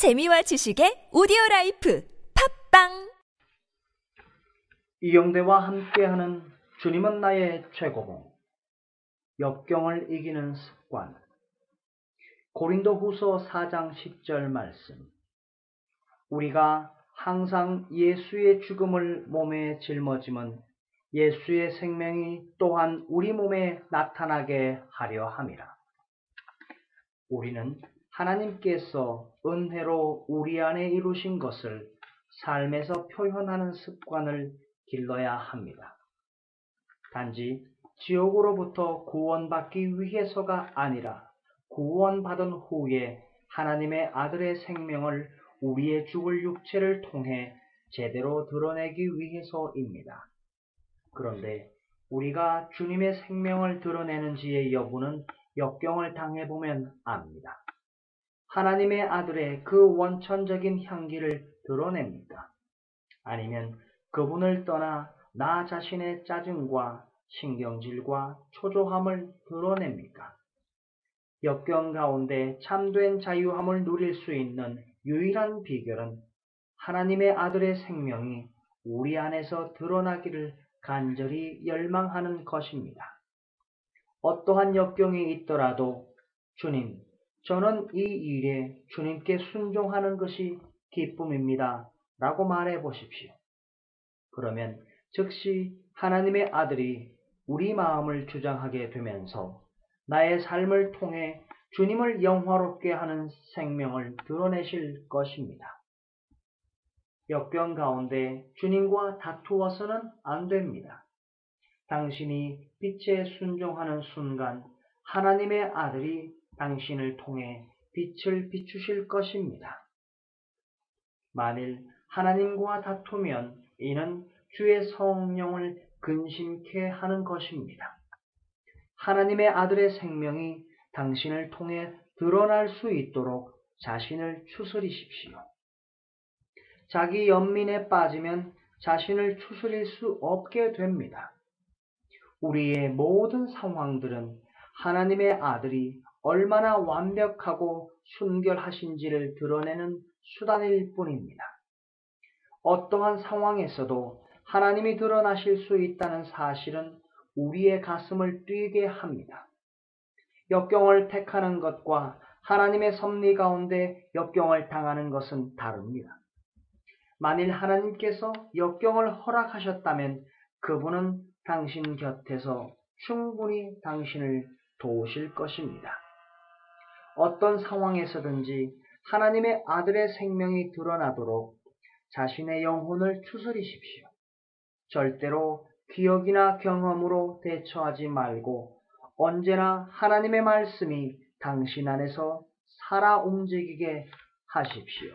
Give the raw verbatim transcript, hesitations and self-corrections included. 재미와 지식의 오디오라이프 팝빵, 이경대와 함께하는 주님은 나의 최고봉, 역경을 이기는 습관. 고린도후서 사 장 십 절 말씀. 우리가 항상 예수의 죽음을 몸에 짊어지면 예수의 생명이 또한 우리 몸에 나타나게 하려 함이라. 우리는 하나님께서 은혜로 우리 안에 이루신 것을 삶에서 표현하는 습관을 길러야 합니다. 단지 지옥으로부터 구원받기 위해서가 아니라 구원받은 후에 하나님의 아들의 생명을 우리의 죽을 육체를 통해 제대로 드러내기 위해서입니다. 그런데 우리가 주님의 생명을 드러내는지의 여부는 역경을 당해보면 압니다. 하나님의 아들의 그 원천적인 향기를 드러냅니까? 아니면 그분을 떠나 나 자신의 짜증과 신경질과 초조함을 드러냅니까? 역경 가운데 참된 자유함을 누릴 수 있는 유일한 비결은 하나님의 아들의 생명이 우리 안에서 드러나기를 간절히 열망하는 것입니다. 어떠한 역경이 있더라도 주님, 저는 이 일에 주님께 순종하는 것이 기쁨입니다 라고 말해 보십시오. 그러면 즉시 하나님의 아들이 우리 마음을 주장하게 되면서 나의 삶을 통해 주님을 영화롭게 하는 생명을 드러내실 것입니다. 역경 가운데 주님과 다투어서는 안 됩니다. 당신이 빛에 순종하는 순간 하나님의 아들이 당신을 통해 빛을 비추실 것입니다. 만일 하나님과 다투면 이는 주의 성령을 근심케 하는 것입니다. 하나님의 아들의 생명이 당신을 통해 드러날 수 있도록 자신을 추스리십시오. 자기 연민에 빠지면 자신을 추스릴 수 없게 됩니다. 우리의 모든 상황들은 하나님의 아들이 얼마나 완벽하고 순결하신지를 드러내는 수단일 뿐입니다. 어떠한 상황에서도 하나님이 드러나실 수 있다는 사실은 우리의 가슴을 뛰게 합니다. 역경을 택하는 것과 하나님의 섭리 가운데 역경을 당하는 것은 다릅니다. 만일 하나님께서 역경을 허락하셨다면 그분은 당신 곁에서 충분히 당신을 도우실 것입니다. 어떤 상황에서든지 하나님의 아들의 생명이 드러나도록 자신의 영혼을 추스리십시오. 절대로 기억이나 경험으로 대처하지 말고 언제나 하나님의 말씀이 당신 안에서 살아 움직이게 하십시오.